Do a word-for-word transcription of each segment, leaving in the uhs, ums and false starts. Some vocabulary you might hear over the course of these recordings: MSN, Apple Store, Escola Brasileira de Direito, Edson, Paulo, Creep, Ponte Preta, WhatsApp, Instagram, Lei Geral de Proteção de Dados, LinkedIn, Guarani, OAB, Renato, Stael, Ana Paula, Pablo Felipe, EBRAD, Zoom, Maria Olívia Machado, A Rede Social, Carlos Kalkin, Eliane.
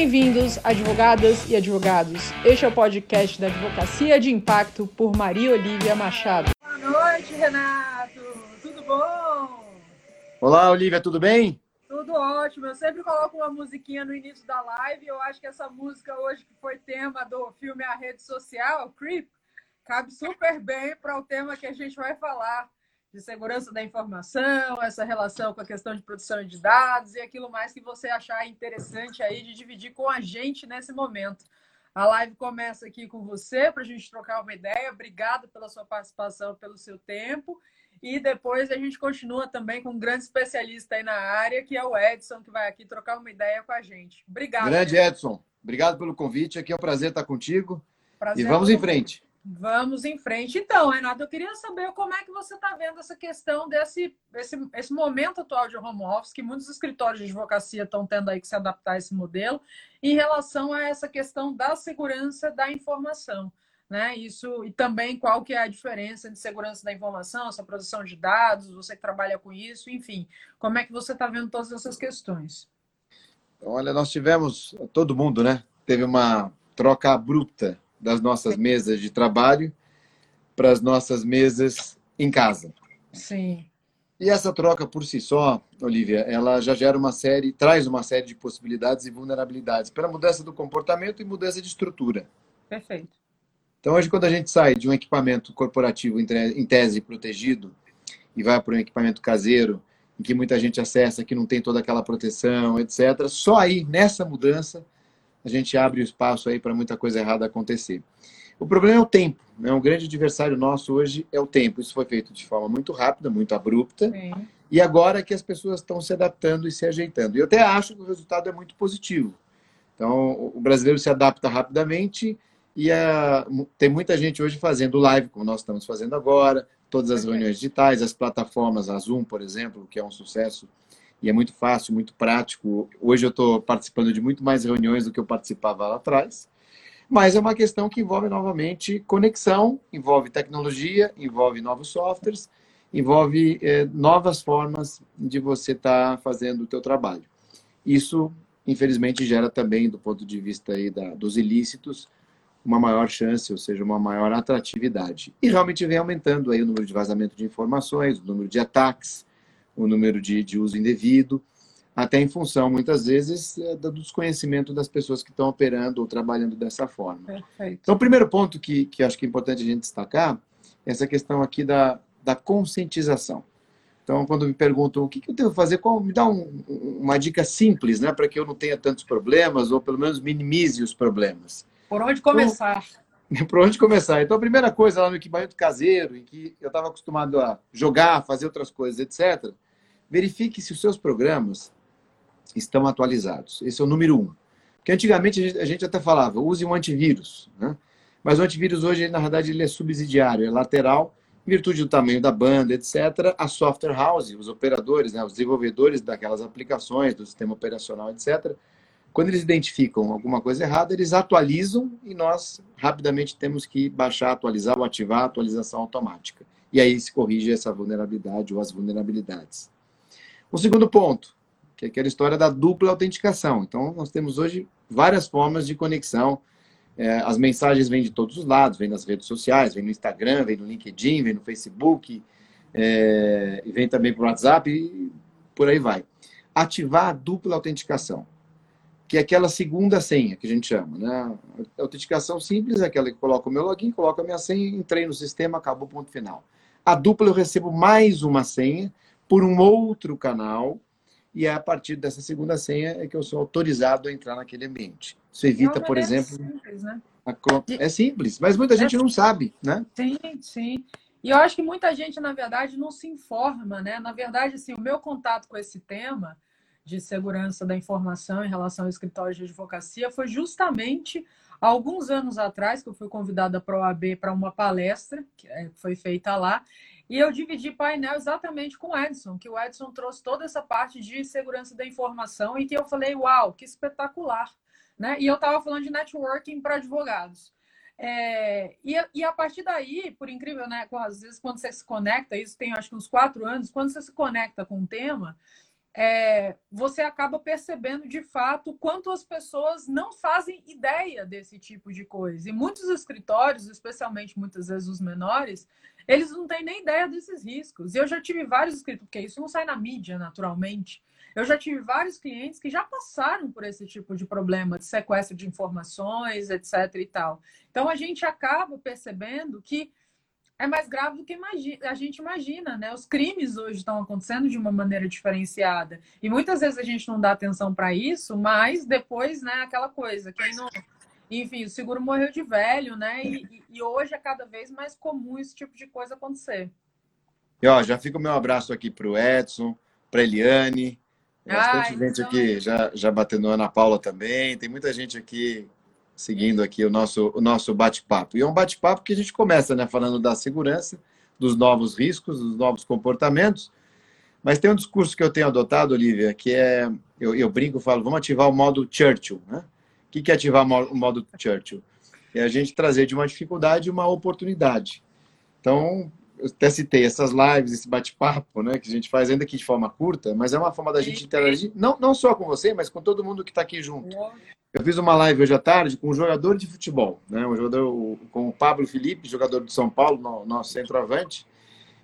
Bem-vindos, advogadas e advogados. Este é o podcast da Advocacia de Impacto por Maria Olívia Machado. Boa noite, Renato. Tudo bom? Olá, Olívia, tudo bem? Tudo ótimo. Eu sempre coloco uma musiquinha no início da live. Eu acho que essa música hoje, que foi tema do filme A Rede Social, Creep, cabe super bem para o tema que a gente vai falar, de segurança da informação, essa relação com a questão de proteção de dados e aquilo mais que você achar interessante aí de dividir com a gente nesse momento. A live começa aqui com você para a gente trocar uma ideia. Obrigada pela sua participação, pelo seu tempo. E depois a gente continua também com um grande especialista aí na área, que é o Edson, que vai aqui trocar uma ideia com a gente. Obrigado. Grande Edson, obrigado pelo convite. Aqui é um prazer estar contigo. Prazer e vamos em frente. Vamos em frente. Então, Renato, eu queria saber como é que você está vendo essa questão desse esse, esse momento atual de home office, que muitos escritórios de advocacia estão tendo aí que se adaptar a esse modelo, em relação a essa questão da segurança da informação, né? Isso, e também qual que é a diferença de segurança da informação, essa produção de dados, você que trabalha com isso, enfim. Como é que você está vendo todas essas questões? Olha, nós tivemos, todo mundo, né? Teve uma troca abrupta das nossas Sim. mesas de trabalho para as nossas mesas em casa. Sim. E essa troca por si só, Olívia, ela já gera uma série, traz uma série de possibilidades e vulnerabilidades pela mudança do comportamento e mudança de estrutura. Perfeito. Então, hoje, quando a gente sai de um equipamento corporativo em tese protegido e vai para um equipamento caseiro, em que muita gente acessa, que não tem toda aquela proteção, etcétera, só aí, nessa mudança, a gente abre o espaço aí para muita coisa errada acontecer. O problema é o tempo, né? Um grande adversário nosso hoje é o tempo. Isso foi feito de forma muito rápida, muito abrupta. Sim. E agora é que as pessoas estão se adaptando e se ajeitando. E eu até acho que o resultado é muito positivo. Então, o brasileiro se adapta rapidamente e a... tem muita gente hoje fazendo live, como nós estamos fazendo agora, todas as reuniões digitais, as plataformas, a Zoom, por exemplo, que é um sucesso. E é muito fácil, muito prático. Hoje eu estou participando de muito mais reuniões do que eu participava lá atrás. Mas é uma questão que envolve, novamente, conexão, envolve tecnologia, envolve novos softwares, envolve é, novas formas de você estar tá fazendo o teu trabalho. Isso, infelizmente, gera também, do ponto de vista aí da, dos ilícitos, uma maior chance, ou seja, uma maior atratividade. E realmente vem aumentando aí o número de vazamento de informações, o número de ataques, o número de, de uso indevido, até em função, muitas vezes, do desconhecimento das pessoas que estão operando ou trabalhando dessa forma. Perfeito. Então, o primeiro ponto que, que acho que é importante a gente destacar é essa questão aqui da, da conscientização. Então, quando me perguntam o que, que eu devo fazer, qual, me dá um, uma dica simples, né, para que eu não tenha tantos problemas, ou pelo menos minimize os problemas. Por onde começar? Então, por onde começar? Então, a primeira coisa lá no equipamento caseiro, em que eu estava acostumado a jogar, fazer outras coisas, etcétera, verifique se os seus programas estão atualizados. Esse é o número um. Porque antigamente a gente até falava, use um antivírus, né? Mas o antivírus hoje, na verdade, ele é subsidiário, é lateral, em virtude do tamanho da banda, etcétera. A software house, os operadores, né, os desenvolvedores daquelas aplicações, do sistema operacional, etcétera. Quando eles identificam alguma coisa errada, eles atualizam e nós rapidamente temos que baixar, atualizar ou ativar a atualização automática. E aí se corrige essa vulnerabilidade ou as vulnerabilidades. O segundo ponto, que é aquela história da dupla autenticação. Então, nós temos hoje várias formas de conexão. É, as mensagens vêm de todos os lados, vêm nas redes sociais, vêm no Instagram, vêm no LinkedIn, vêm no Facebook, é, e vêm também por WhatsApp e por aí vai. Ativar a dupla autenticação, que é aquela segunda senha que a gente chama, né? A autenticação simples é aquela que coloca o meu login, coloca a minha senha, entrei no sistema, acabou o ponto final. A dupla eu recebo mais uma senha, por um outro canal, e é a partir dessa segunda senha é que eu sou autorizado a entrar naquele ambiente. Isso evita, por exemplo... Simples, né? a... É simples, mas muita gente é não sabe, né? Sim, sim. E eu acho que muita gente, na verdade, não se informa, né? Na verdade, assim, o meu contato com esse tema de segurança da informação em relação ao escritório de advocacia foi justamente há alguns anos atrás, que eu fui convidada para a O A B para uma palestra, que foi feita lá, e eu dividi painel exatamente com o Edson, que o Edson trouxe toda essa parte de segurança da informação e que eu falei, uau, que espetacular, né? E eu estava falando de networking para advogados. É, e, e a partir daí, por incrível, né? Às vezes quando você se conecta, isso tem acho que uns quatro anos, quando você se conecta com um tema, é, você acaba percebendo, de fato, quanto as pessoas não fazem ideia desse tipo de coisa. E muitos escritórios, especialmente muitas vezes os menores, eles não têm nem ideia desses riscos. E eu já tive vários escritórios, porque isso não sai na mídia, naturalmente. Eu já tive vários clientes que já passaram por esse tipo de problema de sequestro de informações, etcétera e tal. Então, a gente acaba percebendo que é mais grave do que a gente imagina, né? Os crimes hoje estão acontecendo de uma maneira diferenciada. E muitas vezes a gente não dá atenção para isso, mas depois, né, aquela coisa. Quem não... Enfim, o seguro morreu de velho, né? E, e hoje é cada vez mais comum esse tipo de coisa acontecer. E, ó, já fica o meu abraço aqui para o Edson, para a Eliane. Tem bastante ah, gente então... aqui já, já batendo, Ana Paula também. Tem muita gente aqui... seguindo aqui o nosso, o nosso bate-papo. E é um bate-papo que a gente começa, né, falando da segurança, dos novos riscos, dos novos comportamentos. Mas tem um discurso que eu tenho adotado, Olívia, que é... Eu, eu brinco, falo, vamos ativar o modo Churchill, né? O que é ativar o modo Churchill? É a gente trazer de uma dificuldade uma oportunidade. Então, eu até citei essas lives, esse bate-papo, né, que a gente faz ainda aqui de forma curta, mas é uma forma da gente interagir, não, não só com você, mas com todo mundo que está aqui junto. Eu fiz uma live hoje à tarde com um jogador de futebol, né? Um jogador, com o Pablo Felipe, jogador de São Paulo, nosso centroavante.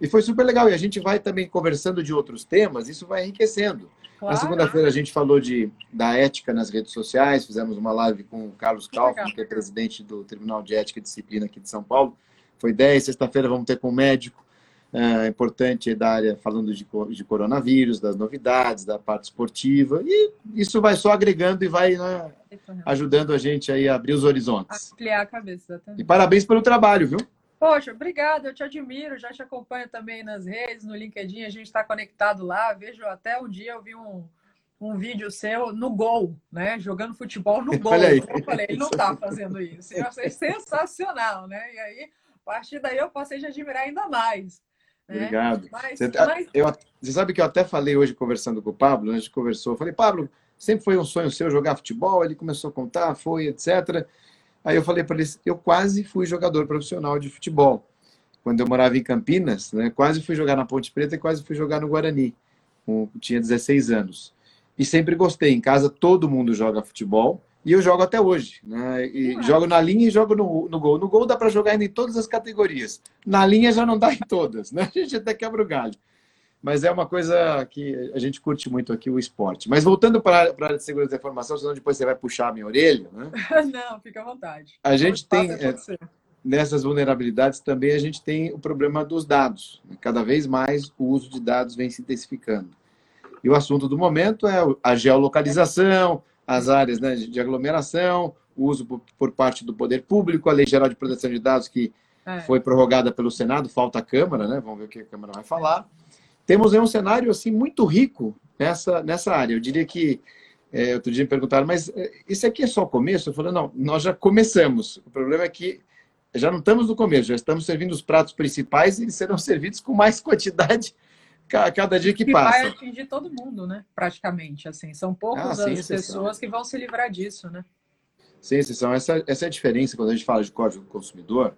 E foi super legal. E a gente vai também conversando de outros temas, isso vai enriquecendo. Claro. Na segunda-feira a gente falou de, da ética nas redes sociais, fizemos uma live com o Carlos Kalkin, que é presidente do Tribunal de Ética e Disciplina aqui de São Paulo. Foi dez, sexta-feira vamos ter com um médico é, importante da área, falando de, de coronavírus, das novidades, da parte esportiva. E isso vai só agregando e vai, né, ajudando a gente aí a abrir os horizontes. Ampliar a cabeça, exatamente. E parabéns pelo trabalho, viu? Poxa, obrigado, eu te admiro, já te acompanho também nas redes, no LinkedIn, a gente está conectado lá. Vejo até um dia eu vi um... um vídeo seu no gol, né? Jogando futebol no gol. Olha aí. Eu falei, ele não tá fazendo isso. Eu achei sensacional, né? E aí, a partir daí, eu passei a admirar ainda mais. Né? Obrigado. Mas, você, mas... Eu, você sabe que eu até falei hoje, conversando com o Pablo, né? A gente conversou, eu falei, Pablo, sempre foi um sonho seu jogar futebol? Ele começou a contar, foi, etcétera. Aí eu falei para ele, eu quase fui jogador profissional de futebol. Quando eu morava em Campinas, né? Quase fui jogar na Ponte Preta e quase fui jogar no Guarani. Eu tinha dezesseis anos. E sempre gostei. Em casa todo mundo joga futebol. E eu jogo até hoje. Né? E claro. Jogo na linha e jogo no, no gol. No gol dá para jogar ainda em todas as categorias. Na linha já não dá em todas. Né? A gente até quebra o galho. Mas é uma coisa que a gente curte muito aqui, o esporte. Mas voltando para a área de segurança da informação, senão depois você vai puxar a minha orelha. Né? Não, fica à vontade. A gente tem, é, nessas vulnerabilidades também, a gente tem o problema dos dados. Cada vez mais o uso de dados vem se intensificando. E o assunto do momento é a geolocalização, as áreas, né, de aglomeração, o uso por, por parte do poder público, a Lei Geral de Proteção de Dados, que é. foi prorrogada pelo Senado, falta a Câmara, né? Vamos ver o que a Câmara vai falar. É. Temos aí um cenário assim, muito rico nessa, nessa área. Eu diria que, é, outro dia me perguntaram, mas isso aqui é só o começo? Eu falei, não, nós já começamos. O problema é que já não estamos no começo, já estamos servindo os pratos principais e serão servidos com mais quantidade cada dia que, que passa. Vai atingir todo mundo, né? Praticamente, assim. São poucas ah, as pessoas que vão se livrar disso, né? Sem exceção. Essa, essa é a diferença quando a gente fala de Código do Consumidor,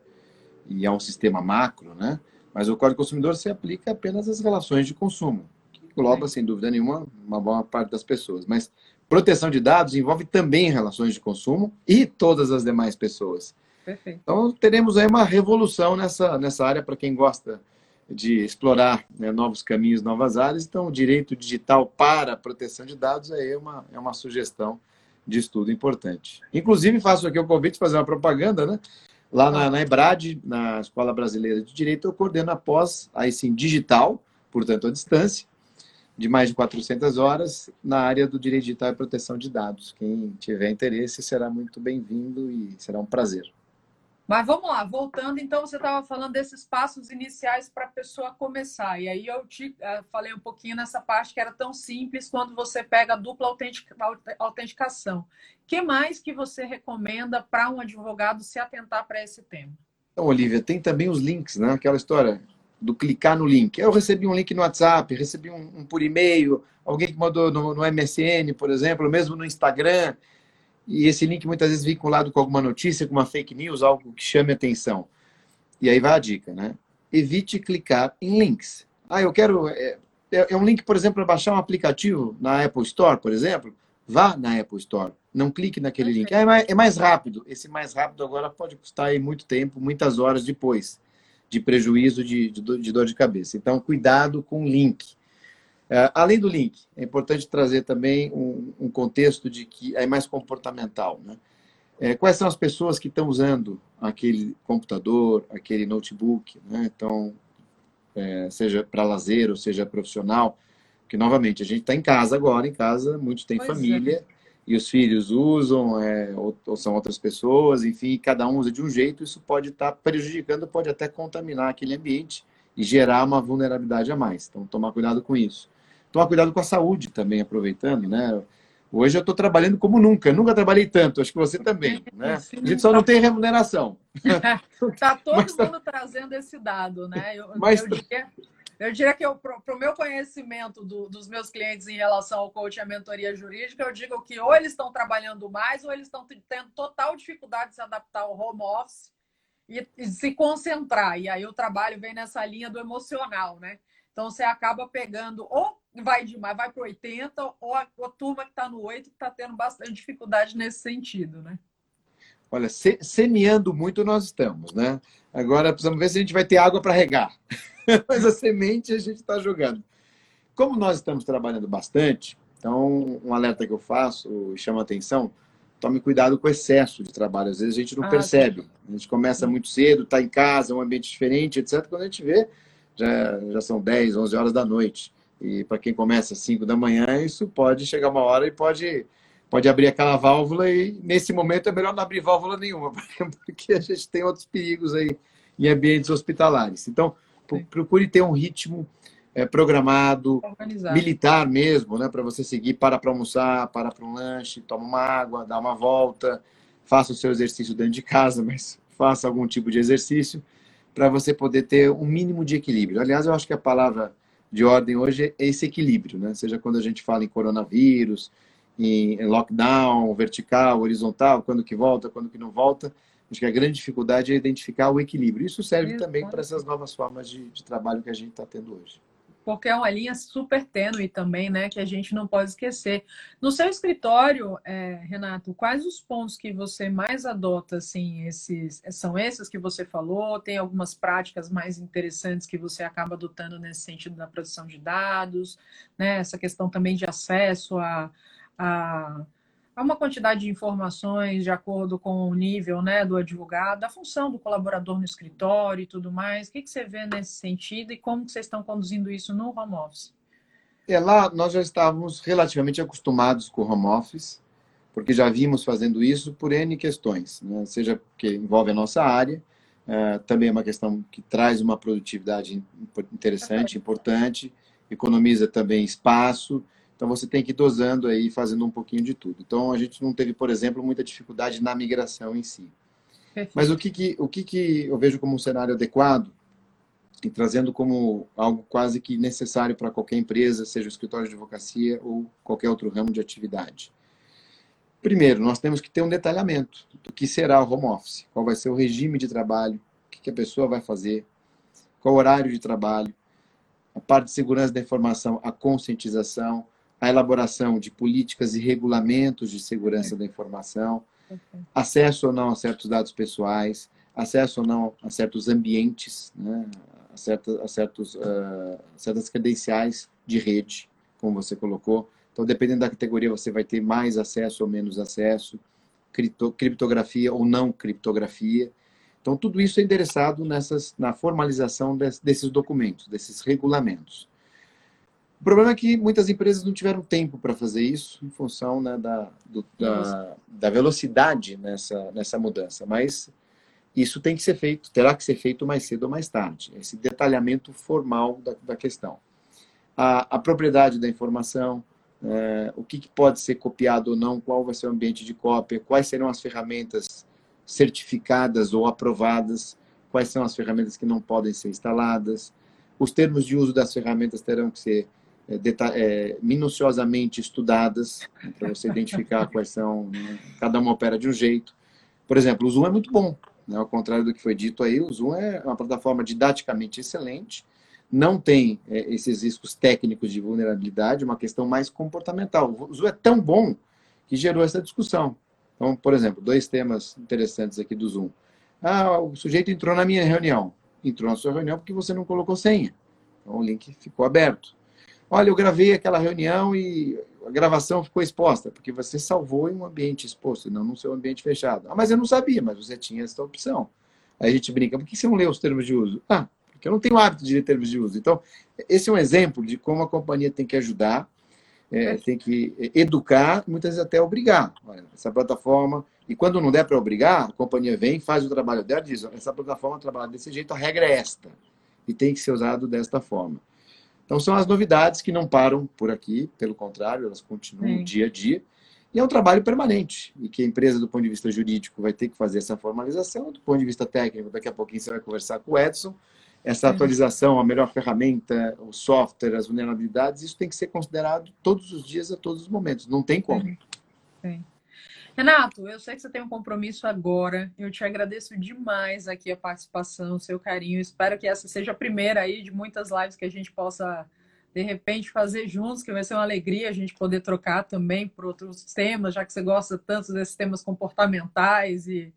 e é um sistema macro, né? Mas o Código do Consumidor se aplica apenas às relações de consumo, que engloba, é. sem dúvida nenhuma, uma boa parte das pessoas. Mas proteção de dados envolve também relações de consumo e todas as demais pessoas. Perfeito. Então, teremos aí uma revolução nessa, nessa área para quem gosta de explorar, né, novos caminhos, novas áreas. Então, o direito digital para a proteção de dados é uma, é uma sugestão de estudo importante. Inclusive, faço aqui o convite para fazer uma propaganda, né? Lá na, na EBRAD, na Escola Brasileira de Direito, eu coordeno a pós, aí sim, digital, portanto, à distância, de mais de quatrocentas horas, na área do direito digital e proteção de dados. Quem tiver interesse será muito bem-vindo e será um prazer. Mas vamos lá, voltando, então você estava falando desses passos iniciais para a pessoa começar. E aí eu te eu falei um pouquinho nessa parte que era tão simples quando você pega a dupla autentica, autenticação. O que mais que você recomenda para um advogado se atentar para esse tema? Então, Olívia, tem também os links, né? Aquela história do clicar no link. Eu recebi um link no WhatsApp, recebi um, um por e-mail, alguém que mandou no, no M S N, por exemplo, mesmo no Instagram. E esse link muitas vezes vinculado com alguma notícia, com uma fake news, algo que chame atenção. E aí vai a dica, né? Evite clicar em links. Ah, eu quero é, é um link, por exemplo, para baixar um aplicativo na Apple Store, por exemplo. Vá na Apple Store, não clique naquele link. Ah, é, mais, é mais rápido. Esse mais rápido agora pode custar aí muito tempo, muitas horas depois, de prejuízo, de, de, de dor de cabeça. Então, cuidado com o link. Uh, além do link, é importante trazer também um, um contexto de que é mais comportamental, né? É, quais são as pessoas que estão usando aquele computador, aquele notebook, né? Então, é, seja para lazer ou seja profissional. Porque, novamente, a gente está em casa agora, em casa, muitos têm família, é. E os filhos usam, é, ou, ou são outras pessoas, enfim, cada um usa de um jeito, isso pode estar tá prejudicando, pode até contaminar aquele ambiente e gerar uma vulnerabilidade a mais. Então, tomar cuidado com isso. Tomar cuidado com a saúde também, aproveitando, né? Hoje eu estou trabalhando como nunca, nunca trabalhei tanto, acho que você também, né? A gente só não tem remuneração. Está todo Mas, mundo tá... trazendo esse dado, né? Eu, Mas... eu diria... Eu diria que, para o meu conhecimento do, dos meus clientes em relação ao coaching e à mentoria jurídica, eu digo que ou eles estão trabalhando mais ou eles estão tendo total dificuldade de se adaptar ao home office e, e se concentrar. E aí o trabalho vem nessa linha do emocional, né? Então, você acaba pegando ou vai demais, vai para oitenta, ou a, a turma que está no oito que está tendo bastante dificuldade nesse sentido, né? Olha, se, semeando muito nós estamos, né? Agora precisamos ver se a gente vai ter água para regar. Mas a semente a gente está jogando. Como nós estamos trabalhando bastante, então um alerta que eu faço, chama atenção, tome cuidado com o excesso de trabalho. Às vezes a gente não ah, percebe. Sim. A gente começa muito cedo, está em casa, um ambiente diferente, etcétera. Quando a gente vê, já, já são dez, onze horas da noite. E para quem começa às cinco da manhã, isso pode chegar uma hora e pode... Pode abrir aquela válvula e, nesse momento, é melhor não abrir válvula nenhuma, porque a gente tem outros perigos aí em ambientes hospitalares. Então, procure ter um ritmo é, programado, organizado, militar mesmo, né, para você seguir, para para almoçar, para para um lanche, toma uma água, dá uma volta, faça o seu exercício dentro de casa, mas faça algum tipo de exercício para você poder ter um mínimo de equilíbrio. Aliás, eu acho que a palavra de ordem hoje é esse equilíbrio, né? Seja quando a gente fala em coronavírus, em lockdown, vertical, horizontal, quando que volta, quando que não volta. Acho que a grande dificuldade é identificar o equilíbrio. Isso serve Exato. também para essas novas formas de, de trabalho que a gente está tendo hoje. Porque é uma linha super tênue também, né? Que a gente não pode esquecer. No seu escritório, é, Renato, quais os pontos que você mais adota? Assim, esses, são esses que você falou? Tem algumas práticas mais interessantes que você acaba adotando nesse sentido da proteção de dados, né? Essa questão também de acesso a... a uma quantidade de informações de acordo com o nível, né, do advogado, a função do colaborador no escritório e tudo mais. O que, que você vê nesse sentido e como que vocês estão conduzindo isso no home office? É, lá nós já estávamos relativamente acostumados com o home office, porque já vimos fazendo isso por N questões, né? Seja porque envolve a nossa área, é, também é uma questão que traz uma produtividade interessante, importante, economiza também espaço. Então, você tem que ir dosando aí, fazendo um pouquinho de tudo. Então, a gente não teve, por exemplo, muita dificuldade na migração em si. Perfeito. Mas o que, que, o que, que eu vejo como um cenário adequado e trazendo como algo quase que necessário para qualquer empresa, seja o escritório de advocacia ou qualquer outro ramo de atividade. Primeiro, nós temos que ter um detalhamento do que será o home office, qual vai ser o regime de trabalho, o que, que a pessoa vai fazer, qual horário de trabalho, a parte de segurança da informação, a conscientização, a elaboração de políticas e regulamentos de segurança da informação, okay. acesso ou não a certos dados pessoais, acesso ou não a certos ambientes, né? a, certa, a certos, uh, certas credenciais de rede, como você colocou. Então, dependendo da categoria, você vai ter mais acesso ou menos acesso, cripto, criptografia ou não criptografia. Então, tudo isso é endereçado nessas, na formalização des, desses documentos, desses regulamentos. O problema é que muitas empresas não tiveram tempo para fazer isso em função, né, da, do, da, da velocidade nessa, nessa mudança. Mas isso tem que ser feito, terá que ser feito mais cedo ou mais tarde. Esse detalhamento formal da, da questão. A, a propriedade da informação, é, o que, que pode ser copiado ou não, qual vai ser o ambiente de cópia, quais serão as ferramentas certificadas ou aprovadas, quais são as ferramentas que não podem ser instaladas. Os termos de uso das ferramentas terão que ser É, minuciosamente estudadas, né, para você identificar quais são, né, cada uma opera de um jeito. Por exemplo, o Zoom é muito bom, né, ao contrário do que foi dito aí, o Zoom é uma plataforma didaticamente excelente, não tem é, esses riscos técnicos de vulnerabilidade, uma questão mais comportamental. O Zoom é tão bom que gerou essa discussão. Então, por exemplo, dois temas interessantes aqui do Zoom. Ah, o sujeito entrou na minha reunião. Entrou na sua reunião porque você não colocou senha. Então, o link ficou aberto. Olha, eu gravei aquela reunião e a gravação ficou exposta, porque você salvou em um ambiente exposto, e não no seu ambiente fechado. Ah, mas eu não sabia, mas você tinha essa opção. Aí a gente brinca, por que você não leu os termos de uso? Ah, porque eu não tenho hábito de ler termos de uso. Então, esse é um exemplo de como a companhia tem que ajudar, é, tem que educar, muitas vezes até obrigar. Olha, essa plataforma... E quando não der para obrigar, a companhia vem, faz o trabalho dela e diz, essa plataforma trabalha desse jeito, a regra é esta. E tem que ser usado desta forma. Então, são as novidades que não param por aqui, pelo contrário, elas continuam Sim. dia a dia. E é um trabalho permanente. E que a empresa, do ponto de vista jurídico, vai ter que fazer essa formalização. Do ponto de vista técnico, daqui a pouquinho você vai conversar com o Edson. Essa Sim. atualização, a melhor ferramenta, o software, as vulnerabilidades, isso tem que ser considerado todos os dias, a todos os momentos. Não tem como. Sim. Sim. Renato, eu sei que você tem um compromisso agora. Eu te agradeço demais aqui a participação, o seu carinho. Espero que essa seja a primeira aí de muitas lives que a gente possa, de repente, fazer juntos, que vai ser uma alegria a gente poder trocar também por outros temas, já que você gosta tanto desses temas comportamentais e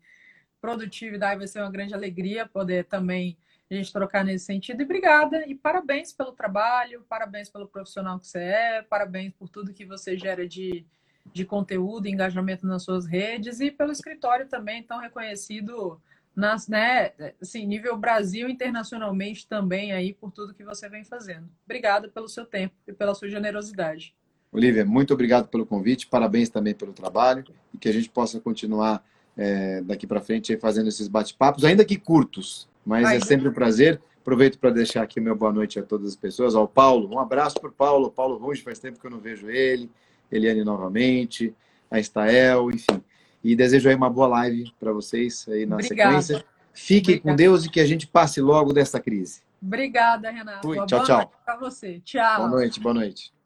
produtividade, vai ser uma grande alegria poder também a gente trocar nesse sentido. E obrigada, e parabéns pelo trabalho, parabéns pelo profissional que você é, parabéns por tudo que você gera de... de conteúdo, engajamento nas suas redes e pelo escritório também, tão reconhecido nas, né, assim, nível Brasil, internacionalmente também aí por tudo que você vem fazendo. Obrigada pelo seu tempo e pela sua generosidade. Olívia, muito obrigado pelo convite, parabéns também pelo trabalho e que a gente possa continuar é, daqui para frente fazendo esses bate-papos, ainda que curtos, mas Ai, é sempre um prazer. Aproveito para deixar aqui meu boa noite a todas as pessoas. Ao Paulo, um abraço para o Paulo. Paulo Ruge, faz tempo que eu não vejo ele. Eliane novamente, a Stael, enfim. E desejo aí uma boa live para vocês aí na Obrigada. Sequência. Fiquem Obrigada. Com Deus e que a gente passe logo dessa crise. Obrigada, Renato. Fui, tchau, tchau. Para você. Tchau. Boa noite, boa noite.